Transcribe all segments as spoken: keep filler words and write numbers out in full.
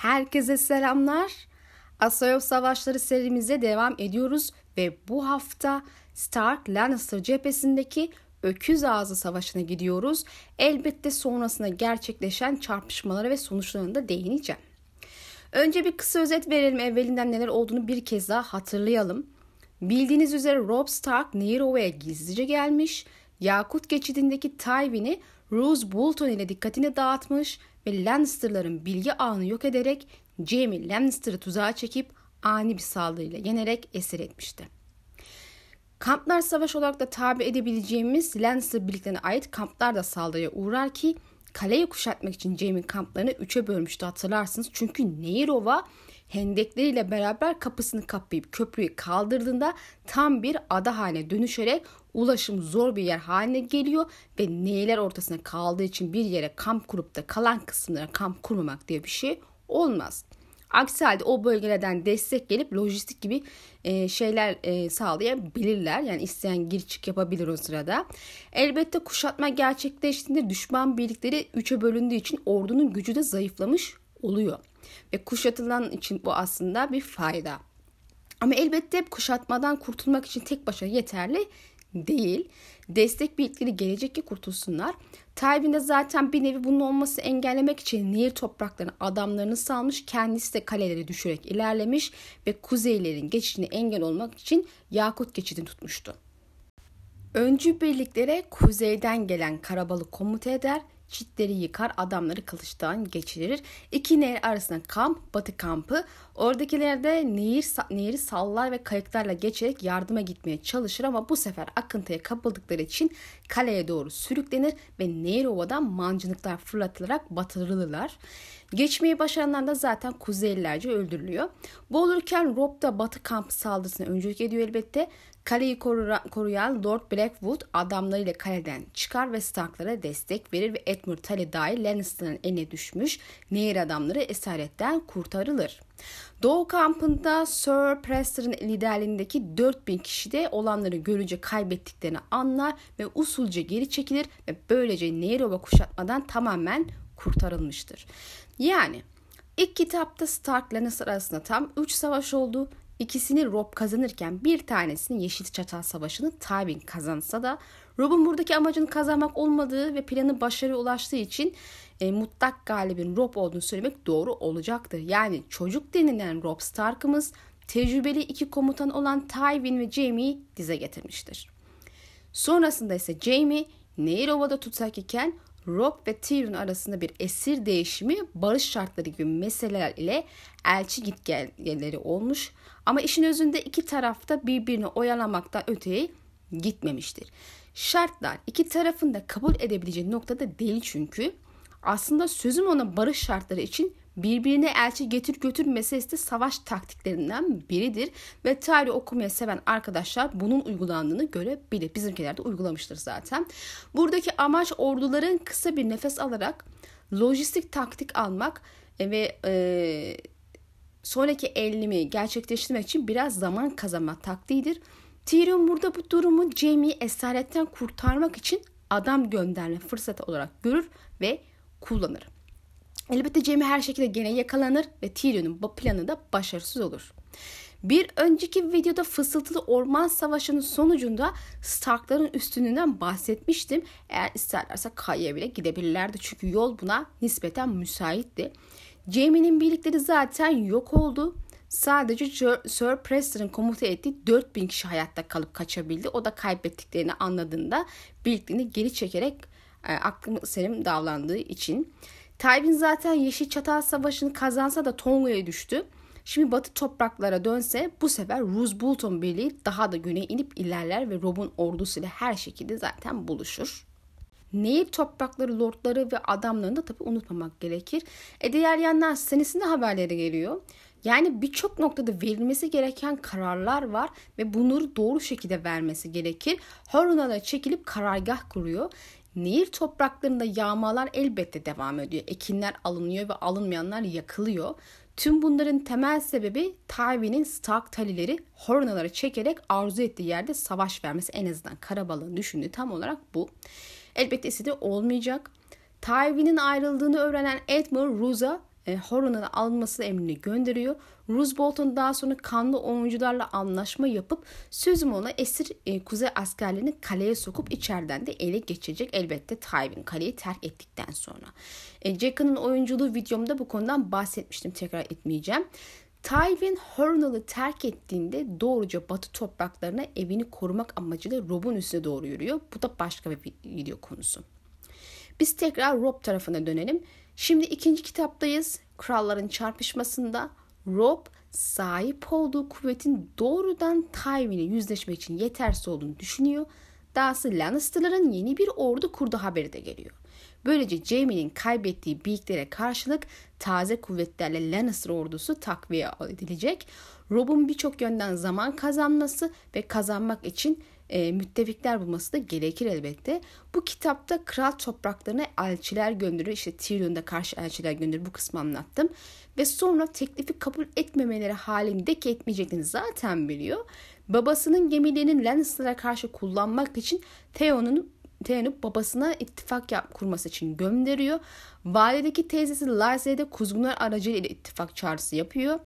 Herkese selamlar. ASOIAF Savaşları serimize devam ediyoruz ve bu hafta Stark Lannister cephesindeki Öküz Ağzı Savaşı'na gidiyoruz. Elbette sonrasında gerçekleşen çarpışmalara ve sonuçlarına da değineceğim. Önce bir kısa özet verelim, evvelinden neler olduğunu bir kez daha hatırlayalım. Bildiğiniz üzere Robb Stark Nehir Ova'ya gizlice gelmiş, Yakut geçidindeki Tywin'i Roose Bolton ile dikkatini dağıtmış ve Lannister'ların bilgi ağını yok ederek Jaime Lannister'ı tuzağa çekip ani bir saldırıyla yenerek esir etmişti. Kamplar savaşı olarak da tabi edebileceğimiz Lannister birliklerine ait kamplar da saldırıya uğrar ki kaleyi kuşatmak için Jaime'in kamplarını üçe bölmüştü, hatırlarsınız. Çünkü Nehir Ova hendekleriyle beraber kapısını kapayıp köprüyü kaldırdığında tam bir ada haline dönüşerek ulaşım zor bir yer haline geliyor ve nehirler ortasına kaldığı için bir yere kamp kurup da kalan kısımlara kamp kurmamak diye bir şey olmaz. Aksi halde o bölgelerden destek gelip lojistik gibi e, şeyler e, sağlayabilirler. Yani isteyen gir çık yapabilir o sırada. Elbette kuşatma gerçekleştiğinde düşman birlikleri üçe bölündüğü için ordunun gücü de zayıflamış oluyor. Ve kuşatılan için bu aslında bir fayda. Ama elbette hep kuşatmadan kurtulmak için tek başına yeterli değil. Destek birlikleri gelecek ki kurtulsunlar. Tywin de zaten bir nevi bunun olması engellemek için nehir topraklarına adamlarını salmış, kendisi de kaleleri düşürerek ilerlemiş ve kuzeylerin geçişine engel olmak için Yakut geçidini tutmuştu. Öncü birliklere kuzeyden gelen Karabal'ı komuta eder, çitleri yıkar, adamları kılıçtan geçirir. İki nehir arasında kamp, batı kampı. Oradakiler de nehir, nehri sallar ve kayıklarla geçerek yardıma gitmeye çalışır ama bu sefer akıntıya kapıldıkları için kaleye doğru sürüklenir ve Nehir Ova'dan mancınıklar fırlatılarak batırılırlar. Geçmeyi başaranlar da zaten kuzeylilerce öldürülüyor. Bu olurken Robb da batı kampı saldırısına öncülük ediyor elbette. Kaleyi koruyan Lord Blackwood adamlarıyla kaleden çıkar ve Starklara destek verir ve Edmure Tully dahi Lannister'ın eline düşmüş nehir adamları esaretten kurtarılır. Doğu kampında Sir Prester'ın liderliğindeki dört bin kişi de olanları görünce kaybettiklerini anlar ve usulca geri çekilir ve böylece Nehir Ova kuşatmadan tamamen kurtarılmıştır. Yani ilk kitapta Stark Lannister arasında tam üç savaş oldu. İkisini Robb kazanırken bir tanesini Yeşil Çatal Savaşı'nı Tywin kazansa da Robb'un buradaki amacının kazanmak olmadığı ve planı başarıya ulaştığı için e, mutlak galibin Robb olduğunu söylemek doğru olacaktır. Yani çocuk denilen Robb Stark'ımız tecrübeli iki komutan olan Tywin ve Jaime'yi dize getirmiştir. Sonrasında ise Jaime Nehir Ova'da tutsak iken Robb ve Tyrion arasında bir esir değişimi, barış şartları gibi meseleler ile elçi gitgelleri olmuş. Ama işin özünde iki tarafta birbirini oyalamaktan öteye gitmemiştir. Şartlar iki tarafın da kabul edebileceği noktada değil çünkü. Aslında sözüm ona barış şartları için birbirine elçi getir götür meselesi de savaş taktiklerinden biridir. Ve tarih okumayı seven arkadaşlar bunun uygulandığını görebilir. Bizimkiler de uygulamıştır zaten. Buradaki amaç orduların kısa bir nefes alarak lojistik taktik almak ve e, sonraki eylemi gerçekleştirmek için biraz zaman kazanma taktiğidir. Tyrion burada bu durumu Jaime'yi esaretten kurtarmak için adam gönderme fırsatı olarak görür ve kullanır. Elbette Jaime her şekilde gene yakalanır ve Tyrion'un bu planı da başarısız olur. Bir önceki videoda Fısıltılı Orman Savaşı'nın sonucunda Stark'ların üstünlüğünden bahsetmiştim. Eğer isterlerse Kaya'ya bile gidebilirlerdi çünkü yol buna nispeten müsaitti. Jaime'nin birlikleri zaten yok oldu. Sadece Sir Prester'ın komuta ettiği dört bin kişi hayatta kalıp kaçabildi. O da kaybettiklerini anladığında birliklerini geri çekerek e, aklı selim davrandığı için. Tywin zaten Yeşil Çatal Savaşı'nı kazansa da Tonga'ya düştü. Şimdi batı topraklara dönse bu sefer Roose Bolton birliği daha da güneye inip ilerler ve Robb'un ordusuyla her şekilde zaten buluşur. Nehir toprakları lordları ve adamlarını da tabii unutmamak gerekir. E diğer yandan Stannis'in de haberleri geliyor. Yani birçok noktada verilmesi gereken kararlar var ve bunları doğru şekilde vermesi gerekir. Horna'da çekilip karargah kuruyor. Nehir topraklarında yağmalar elbette devam ediyor. Ekinler alınıyor ve alınmayanlar yakılıyor. Tüm bunların temel sebebi Tywin'in Stark Tully'leri Hornalara çekerek arzu ettiği yerde savaş vermesi. En azından Karabal'ın düşündüğü tam olarak bu. Elbette istediği olmayacak. Tywin'in ayrıldığını öğrenen Edmure Roose'a e, Horan'ın alınması emrini gönderiyor. Roose Bolton daha sonra kanlı oyuncularla anlaşma yapıp sözüm ona esir e, kuzey askerlerini kaleye sokup içeriden de ele geçirecek. Elbette Tywin kaleyi terk ettikten sonra. E, Jaqen'ın oyunculuğu videomda bu konudan bahsetmiştim, tekrar etmeyeceğim. Tywin Harrenhal'ı terk ettiğinde doğruca batı topraklarına evini korumak amacıyla Robb'un üstüne doğru yürüyor. Bu da başka bir video konusu. Biz tekrar Robb tarafına dönelim. Şimdi ikinci kitaptayız. Kralların çarpışmasında Robb sahip olduğu kuvvetin doğrudan Tywin'e yüzleşmek için yetersiz olduğunu düşünüyor. Dahası Lannister'ların yeni bir ordu kurduğu haberi de geliyor. Böylece Jaime'nin kaybettiği birliklere karşılık taze kuvvetlerle Lannister ordusu takviye edilecek. Robb'un birçok yönden zaman kazanması ve kazanmak için e, müttefikler bulması da gerekir elbette. Bu kitapta kral topraklarına elçiler gönderir. İşte Tyrion'da karşı elçiler gönderir. Bu kısmı anlattım. Ve sonra teklifi kabul etmemeleri halinde ki etmeyeceklerini zaten biliyor. Babasının gemilerini Lannister'a karşı kullanmak için Theon'un Theon'u babasına ittifak yap, kurması için gönderiyor. Valideki teyzesi Lysae de kuzgunlar aracılığıyla ittifak çağrısı yapıyor.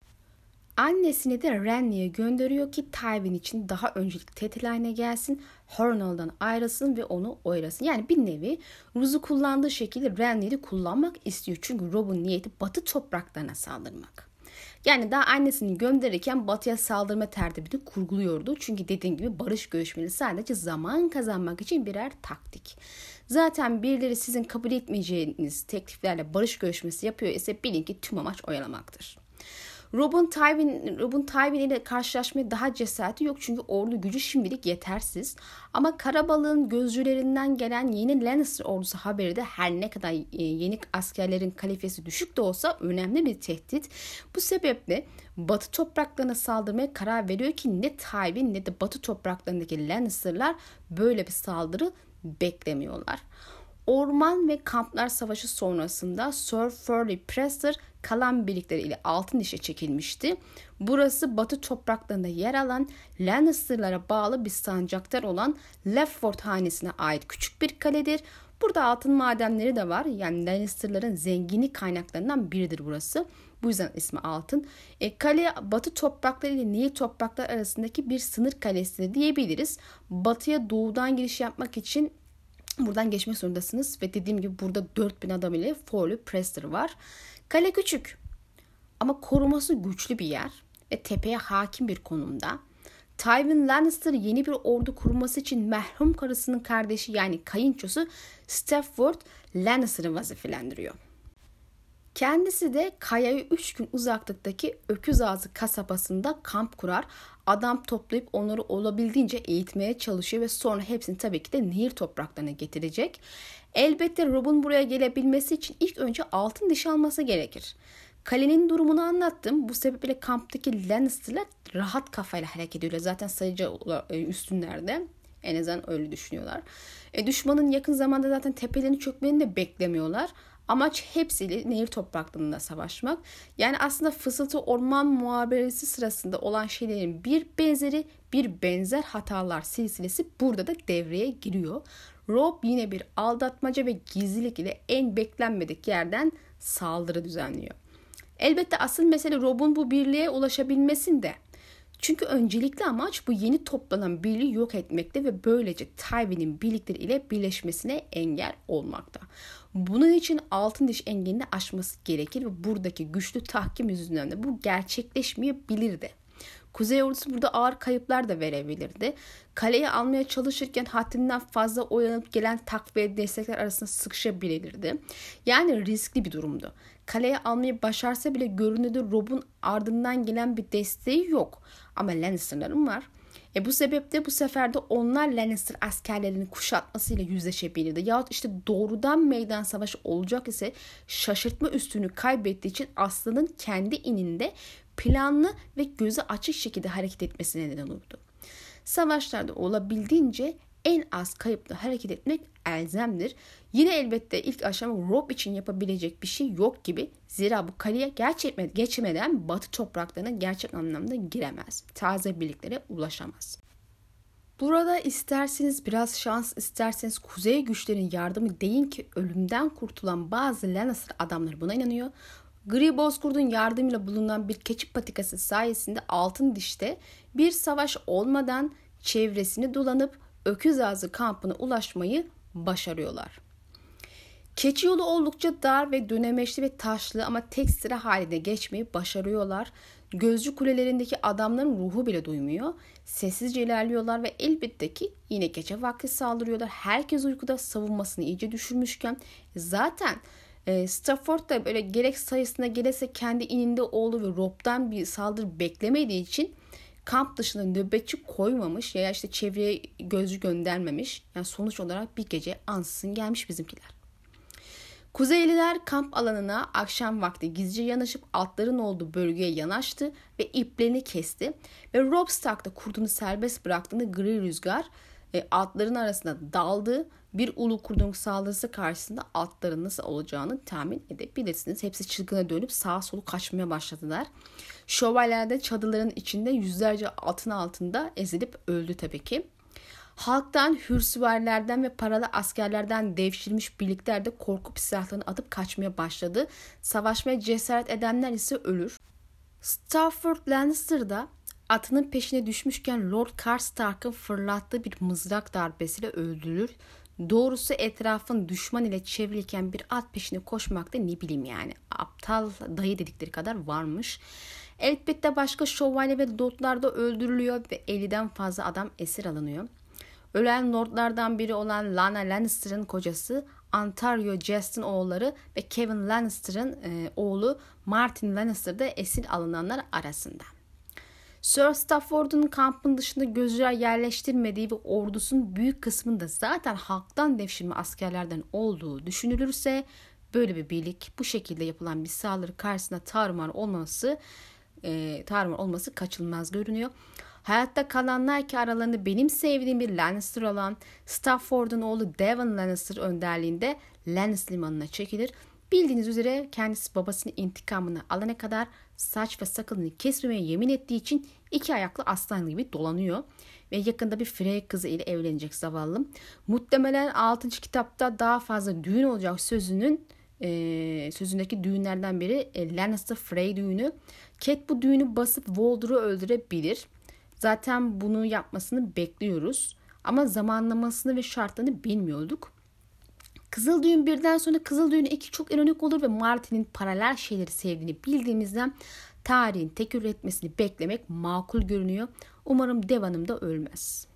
Annesini de Renly'e gönderiyor ki Tywin için daha öncelik Tetiline gelsin, Harrenhal'dan ayrılsın ve onu oylasın. Yani bir nevi Roose'u kullandığı şekilde Renly'i de kullanmak istiyor. Çünkü Robb'un niyeti batı topraklarına saldırmak. Yani daha annesini gönderirken batıya saldırma tertibini kurguluyordu. Çünkü dediğim gibi barış görüşmeleri sadece zaman kazanmak için birer taktik. Zaten birileri sizin kabul etmeyeceğiniz tekliflerle barış görüşmesi yapıyor ise bilin ki tüm amaç oyalamaktır. Robb'un Tywin, Robb'un Tywin ile karşılaşmaya daha cesareti yok çünkü ordu gücü şimdilik yetersiz. Ama Karabal'ın gözcülerinden gelen yeni Lannister ordusu haberi de her ne kadar yeni askerlerin kalifesi düşük de olsa önemli bir tehdit. Bu sebeple batı topraklarına saldırmaya karar veriyor ki ne Tywin ne de batı topraklarındaki Lannister'lar böyle bir saldırı beklemiyorlar. Orman ve Kamplar Savaşı sonrasında Sir Forley Prester kalan birlikleriyle Altın Diş'e çekilmişti. Burası batı topraklarında yer alan Lannister'lara bağlı bir sancaktar olan Lefford hanesine ait küçük bir kaledir. Burada altın madenleri de var. Yani Lannister'ların zengini kaynaklarından biridir burası. Bu yüzden ismi Altın. E, kale batı toprakları ile nehir toprakları arasındaki bir sınır kalesi diyebiliriz. Batıya doğudan giriş yapmak için buradan geçmek zorundasınız ve dediğim gibi burada dört bin adam ile Forley Prester var. Kale küçük ama koruması güçlü bir yer ve tepeye hakim bir konumda. Tywin Lannister yeni bir ordu kurması için merhum karısının kardeşi yani kayınçosu Stafford Lannister'ı vazifelendiriyor. Kendisi de Kaya'yı üç gün uzaklıktaki Öküz Ağzı kasabasında kamp kurar. Adam toplayıp onları olabildiğince eğitmeye çalışıyor ve sonra hepsini tabii ki de nehir topraklarına getirecek. Elbette Robb'un buraya gelebilmesi için ilk önce altın diş alması gerekir. Kalenin durumunu anlattım. Bu sebeple kamptaki Lannister'lar rahat kafayla hareket ediyorlar. Zaten sayıca üstünlerde. En azından öyle düşünüyorlar. E, düşmanın yakın zamanda zaten tepelerini çökmelerini de beklemiyorlar. Amaç hepsiyle nehir topraklarında savaşmak. Yani aslında fısıltı orman muharebesi sırasında olan şeylerin bir benzeri bir benzer hatalar silsilesi burada da devreye giriyor. Robb yine bir aldatmaca ve gizlilik ile en beklenmedik yerden saldırı düzenliyor. Elbette asıl mesele Robb'un bu birliğe ulaşabilmesinde. Çünkü öncelikli amaç bu yeni toplanan birliği yok etmekte ve böylece Tywin'in birlikleri ile birleşmesine engel olmakta. Bunun için altın diş engelini aşması gerekir ve buradaki güçlü tahkim yüzünden de bu gerçekleşmeyebilirdi. Kuzey ordusu burada ağır kayıplar da verebilirdi. Kaleyi almaya çalışırken haddinden fazla oyalanıp gelen takviye destekler arasında sıkışabilirdi. Yani riskli bir durumdu. Kaleyi almayı başarsa bile görünürde Robb'un ardından gelen bir desteği yok. Ama Lannister'ların var. E bu sebeple bu sefer de onlar Lannister askerlerinin kuşatmasıyla yüzleşebilirdi. Yahut işte doğrudan meydan savaşı olacak ise şaşırtma üstünü kaybettiği için aslanın kendi ininde planlı ve göze açık şekilde hareket etmesine neden olurdu. Savaşlarda olabildiğince en az kayıpla hareket etmek elzemdir. Yine elbette ilk aşama Robb için yapabilecek bir şey yok gibi. Zira bu kaleye geçmeden batı topraklarına gerçek anlamda giremez. Taze birliklere ulaşamaz. Burada isterseniz biraz şans, isterseniz kuzey güçlerin yardımı deyin ki ölümden kurtulan bazı Lannister adamları buna inanıyor. Gri Bozkurt'un yardımıyla bulunan bir keçi patikası sayesinde Altın Diş'te bir savaş olmadan çevresini dolanıp Öküz Ağzı kampına ulaşmayı başarıyorlar. Keçi yolu oldukça dar ve dönemeçli ve taşlı ama tek sıra halinde geçmeyi başarıyorlar. Gözcü kulelerindeki adamların ruhu bile duymuyor. Sessizce ilerliyorlar ve elbette ki yine gece vakti saldırıyorlar. Herkes uykuda, savunmasını iyice düşürmüşken zaten e, Stafford da böyle gerek sayısına gelirse kendi ininde oğlu ve Robb'dan bir saldırı beklemediği için kamp dışında nöbetçi koymamış ya işte çevreye gözcü göndermemiş. Yani sonuç olarak bir gece ansızın gelmiş bizimkiler. Kuzeyliler kamp alanına akşam vakti gizlice yanaşıp atların olduğu bölgeye yanaştı ve iplerini kesti. Ve Robb Stark da kurdunu serbest bıraktığında gri rüzgar e, atların arasına daldı. Bir ulu kurdun saldırısı karşısında atların nasıl olacağını tahmin edebilirsiniz. Hepsi çılgına dönüp sağa solu kaçmaya başladılar. Şövalyelerde çadırların içinde yüzlerce atın altında ezilip öldü tabii ki. Halktan, hürsüvarlardan ve paralı askerlerden devşirmiş birlikler de korkup silahlarını atıp kaçmaya başladı. Savaşmaya cesaret edenler ise ölür. Stafford Lannister da atının peşine düşmüşken Lord Karstark'ın fırlattığı bir mızrak darbesiyle öldürülür. Doğrusu etrafın düşman ile çevrilirken bir at peşine koşmakta ne bileyim yani aptal dayı dedikleri kadar varmış. Elbette başka şövalye ve lordlar da öldürülüyor ve elliden fazla adam esir alınıyor. Ölen lordlardan biri olan Lana Lannister'ın kocası, Ontario Jest'in oğulları ve Kevin Lannister'ın e, oğlu Martin Lannister'da esir alınanlar arasında. Sir Stafford'un kampın dışında gözcüler yerleştirmediği ve ordusunun büyük kısmında zaten halktan devşirme askerlerden olduğu düşünülürse böyle bir birlik bu şekilde yapılan bir saldırı karşısında tarumar olması, e, tarumar olması kaçınılmaz görünüyor. Hayatta kalanlar ki aralarında benim sevdiğim bir Lannister olan Stafford'un oğlu Devan Lannister önderliğinde Lannister limanına çekilir. Bildiğiniz üzere kendisi babasının intikamını alana kadar saç ve sakalını kesmemeye yemin ettiği için iki ayaklı aslan gibi dolanıyor. Ve yakında bir Frey kızı ile evlenecek zavallım. Muhtemelen altıncı kitapta daha fazla düğün olacak sözünün Ee, sözündeki düğünlerden biri e, Lannister Frey düğünü. Cat bu düğünü basıp Walder'ı öldürebilir. Zaten bunu yapmasını bekliyoruz. Ama zamanlamasını ve şartlarını bilmiyorduk. Kızıldüğün birden sonra Kızıldüğün iki çok ironik olur ve Martin'in paralel şeyleri sevdiğini bildiğimizden tarihin tekrar etmesini beklemek makul görünüyor. Umarım Devan'ım da ölmez.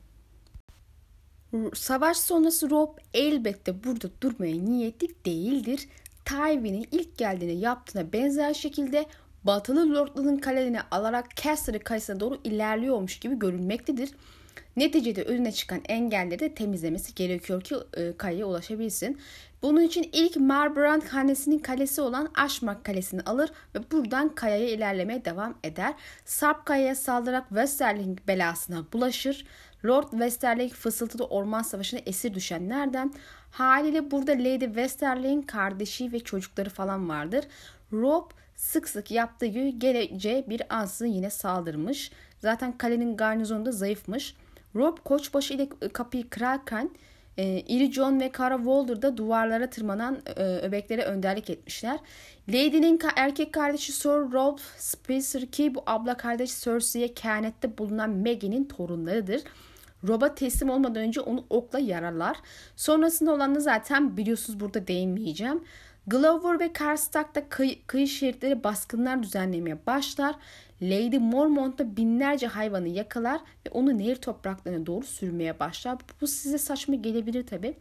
Savaş sonrası Robb elbette burada durmaya niyetli değildir. Tywin'in ilk geldiğine yaptığına benzer şekilde batılı lordların kalelerini alarak Karstark kalesine doğru ilerliyormuş gibi görünmektedir. Neticede önüne çıkan engelleri de temizlemesi gerekiyor ki e, Kaya'ya ulaşabilsin. Bunun için ilk Marbrand hanesinin kalesi olan Aşmak kalesini alır ve buradan Kaya'ya ilerlemeye devam eder. Sarpkaya'ya saldırarak Westerling belasına bulaşır. Lord Westerling fısıltılı orman savaşına esir düşenlerden. Haliyle burada Lady Westerling kardeşi ve çocukları falan vardır. Robb sık sık yaptığı gibi gelece bir ansızın yine saldırmış. Zaten kalenin garnizonu da zayıfmış. Robb koçbaşı ile kapıyı kırarken e, İri John ve Kara Walder'da duvarlara tırmanan e, öbeklere önderlik etmişler. Lady'nin ka- erkek kardeşi Sir Rolf Spicer ki bu abla kardeş Cersei'ye kehanette bulunan Maggie'nin torunlarıdır. Robb'a teslim olmadan önce onu okla yararlar. Sonrasında olanı zaten biliyorsunuz, burada değinmeyeceğim. Glover ve Karstark'ta kıy- kıyı şeritleri baskınlar düzenlemeye başlar. Lady Mormont da binlerce hayvanı yakalar ve onu nehir topraklarına doğru sürmeye başlar. Bu size saçma gelebilir tabii.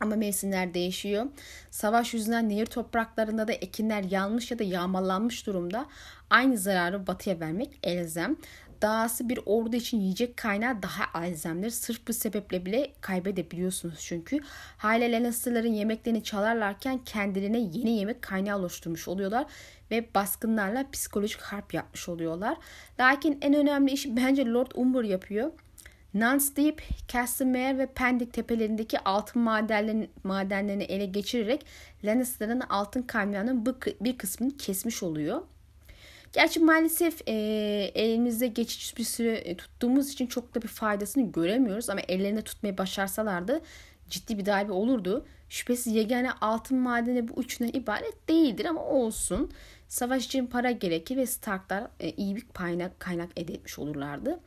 Ama mevsimler değişiyor. Savaş yüzünden nehir topraklarında da ekinler yanmış ya da yağmalanmış durumda. Aynı zararı batıya vermek elzem. Dahası bir ordu için yiyecek kaynağı daha elzemdir. Sırf bu sebeple bile kaybedebiliyorsunuz çünkü. Haliyle Lannister'ların yemeklerini çalarlarken kendilerine yeni yemek kaynağı oluşturmuş oluyorlar. Ve baskınlarla psikolojik harp yapmış oluyorlar. Lakin en önemli işi bence Lord Umber yapıyor. Nansdeep, Castlemere ve Pendik tepelerindeki altın madenlerini, madenlerini ele geçirerek Lannister'ın altın kaynağının bir kısmını kesmiş oluyor. Gerçi maalesef e, elimizde geçici bir süre tuttuğumuz için çok da bir faydasını göremiyoruz. Ama ellerinde tutmayı başarsalardı ciddi bir darbe olurdu. Şüphesiz yegane altın madeni bu üçünden ibaret değildir ama olsun. Savaş için para gerekir ve Starklar iyi bir kaynak, kaynak elde etmiş olurlardı.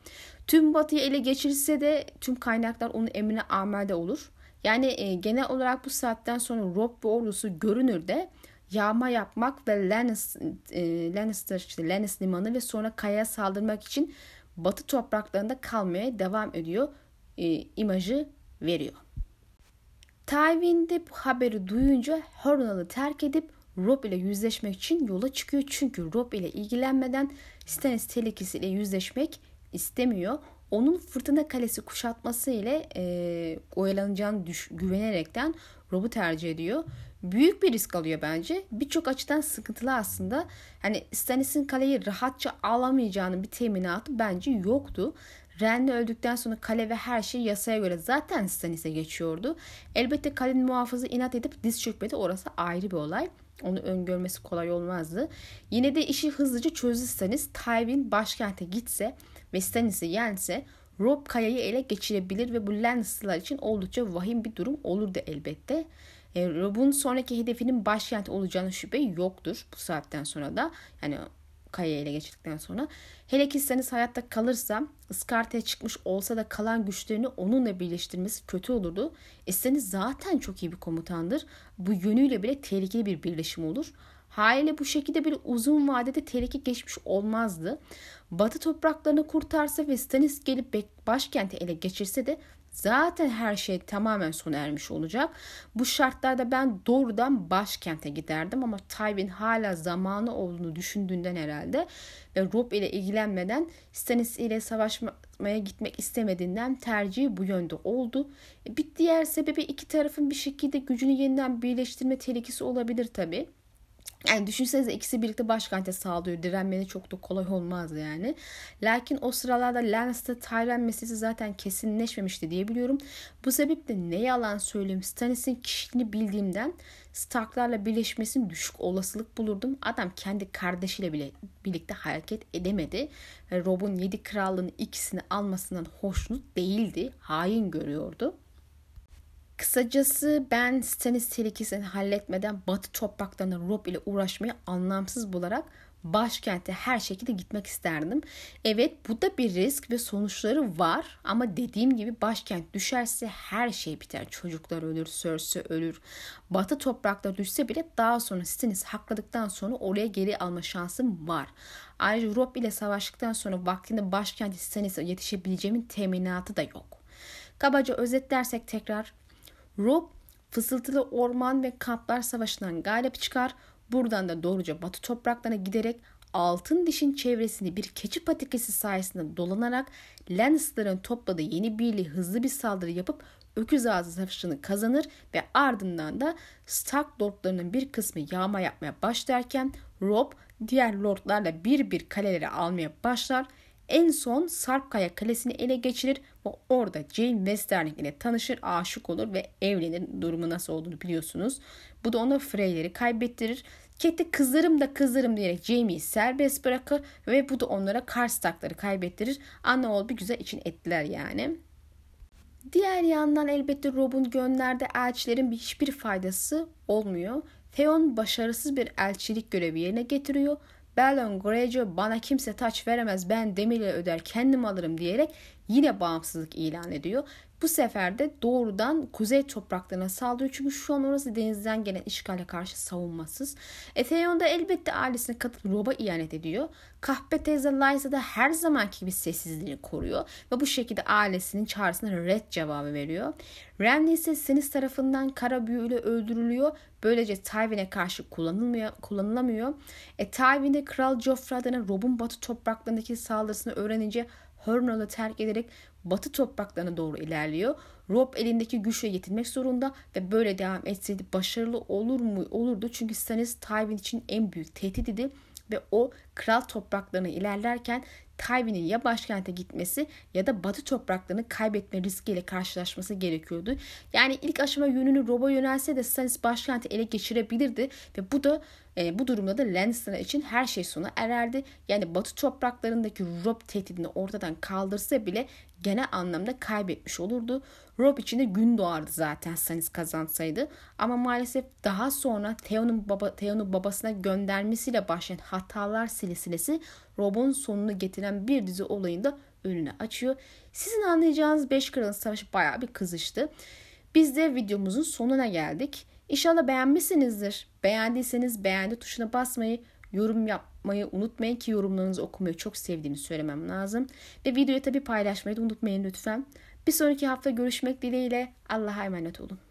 Tüm batıyı ele geçirirse de tüm kaynaklar onun emrine amade olur. Yani e, genel olarak bu saatten sonra Robb ve ordusu görünürde yağma yapmak ve Lannister, e, Lannister, işte Lannister limanı ve sonra Kaya'ya saldırmak için batı topraklarında kalmaya devam ediyor e, imajı veriyor. Tywin de bu haberi duyunca Harrenhal'ı terk edip Robb ile yüzleşmek için yola çıkıyor. Çünkü Robb ile ilgilenmeden Stannis tehlikesiyle yüzleşmek istemiyor. Onun Fırtına Kalesi kuşatması ile e, oyalanacağını düş- güvenerekten Robb'u tercih ediyor. Büyük bir risk alıyor bence. Birçok açıdan sıkıntılı aslında. Hani Stannis'in kaleyi rahatça alamayacağının bir teminatı bence yoktu. Renly öldükten sonra kale ve her şey yasaya göre zaten Stannis'e geçiyordu. Elbette kalenin muhafızı inat edip diz çökmedi. Orası ayrı bir olay. Onu öngörmesi kolay olmazdı. Yine de işi hızlıca çözdü Stannis. Tywin başkente gitse ve Stannis'i yense Robb Kaya'yı ele geçirebilir ve bu Lannister'lar için oldukça vahim bir durum olurdu elbette. E, Robb'un sonraki hedefinin başkent olacağına şüphe yoktur bu saatten sonra da. Yani Kaya'yı ele geçirdikten sonra. Hele ki Stannis hayatta kalırsa Iskarta'ya çıkmış olsa da kalan güçlerini onunla birleştirmesi kötü olurdu. E, Stannis zaten çok iyi bir komutandır. Bu yönüyle bile tehlikeli bir birleşim olur. Haliyle bu şekilde bir uzun vadede tehlike geçmiş olmazdı. Batı topraklarını kurtarsa ve Stannis gelip başkenti ele geçirse de zaten her şey tamamen sona ermiş olacak. Bu şartlarda ben doğrudan başkente giderdim ama Tywin hala zamanı olduğunu düşündüğünden herhalde ve Robb ile ilgilenmeden Stannis ile savaşmaya gitmek istemediğinden tercihi bu yönde oldu. Bir diğer sebebi iki tarafın bir şekilde gücünü yeniden birleştirme tehlikesi olabilir tabii. Yani düşünsenize ikisi birlikte başkente saldırıyor. Direnmeni çok da kolay olmazdı yani. Lakin o sıralarda Lannister Tyrion meselesi zaten kesinleşmemişti diyebiliyorum. Bu sebeple ne yalan söyleyeyim Stannis'in kişiliğini bildiğimden Stark'larla birleşmesinin düşük olasılık bulurdum. Adam kendi kardeşiyle bile birlikte hareket edemedi. Robb'un yedi krallığının ikisini almasından hoşnut değildi. Hain görüyordu. Kısacası ben Stannis tehlikesini halletmeden batı topraklarına Robb ile uğraşmayı anlamsız bularak başkente her şekilde gitmek isterdim. Evet bu da bir risk ve sonuçları var ama dediğim gibi başkent düşerse her şey biter. Çocuklar ölür, Cersei ölür. Batı toprakları düşse bile daha sonra Stannis hakladıktan sonra oraya geri alma şansım var. Ayrıca Robb ile savaştıktan sonra vaktinde başkenti Stannis'e yetişebileceğimin teminatı da yok. Kabaca özetlersek tekrar Robb fısıltılı orman ve kamplar savaşından galip çıkar. Buradan da doğruca batı topraklarına giderek Altın Diş'in çevresini bir keçi patikesi sayesinde dolanarak Lannister'ın topladığı yeni birliği hızlı bir saldırı yapıp Öküz Ağzı Savaşı'nı kazanır ve ardından da Stark lordlarının bir kısmı yağma yapmaya başlarken Robb diğer lordlarla bir bir kaleleri almaya başlar. En son Sarpkaya Kalesi'ni ele geçirir ve orada Jane Westerling ile tanışır, aşık olur ve evlenir. Durumu nasıl olduğunu biliyorsunuz. Bu da ona Frey'leri kaybettirir. Kate kızlarım da kızlarım diyerek Jaime'yi serbest bırakır ve bu da onlara Karstarkları kaybettirir. Anne oğul bir güzel için ettiler yani. Diğer yandan elbette Robb'un gönderdiği elçilerin hiçbir faydası olmuyor. Theon başarısız bir elçilik görevi yerine getiriyor. Balon Greyjoy bana kimse taç veremez ben demirle öder kendim alırım diyerek yine bağımsızlık ilan ediyor. Bu sefer de doğrudan kuzey topraklarına saldırıyor. Çünkü şu an orası denizden gelen işgale karşı savunmasız. Theon da elbette ailesine katılıp Robb'a ihanet ediyor. Kahpe teyze Lysa da her zamanki gibi sessizliğini koruyor. Ve bu şekilde ailesinin çağrısına red cevabı veriyor. Renly ise Stannis tarafından kara büyüyle öldürülüyor. Böylece Tywin'e karşı kullanılmıyor, kullanılamıyor. E, Tywin de Kral Joffre adına Robb'un batı topraklarındaki saldırısını öğrenince Harrenhal'ı terk ederek batı topraklarına doğru ilerliyor. Robb elindeki güçle yetinmek zorunda ve böyle devam etseydi başarılı olur mu olurdu? Çünkü Stannis Tywin için en büyük tehdit idi ve o kral topraklarına ilerlerken Tywin'in ya başkente gitmesi ya da batı topraklarını kaybetme riskiyle karşılaşması gerekiyordu. Yani ilk aşama yönünü Robb'a yönelse de Stannis başkenti ele geçirebilirdi ve bu da E, bu durumda da Lannister için her şey sona ererdi. Yani batı topraklarındaki Robb tehdidini ortadan kaldırsa bile genel anlamda kaybetmiş olurdu. Robb için de gün doğardı zaten Stannis kazansaydı. Ama maalesef daha sonra Theon'un baba, Theon'u babasına göndermesiyle başlayan hatalar silsilesi Robb'un sonunu getiren bir dizi olayın da önüne açıyor. Sizin anlayacağınız beş Kralın Savaşı bayağı bir kızıştı. Biz de videomuzun sonuna geldik. İnşallah beğenmişsinizdir. Beğendiyseniz beğendi tuşuna basmayı, yorum yapmayı unutmayın ki yorumlarınızı okumayı çok sevdiğimi söylemem lazım. Ve videoyu tabii paylaşmayı da unutmayın lütfen. Bir sonraki hafta görüşmek dileğiyle. Allah'a emanet olun.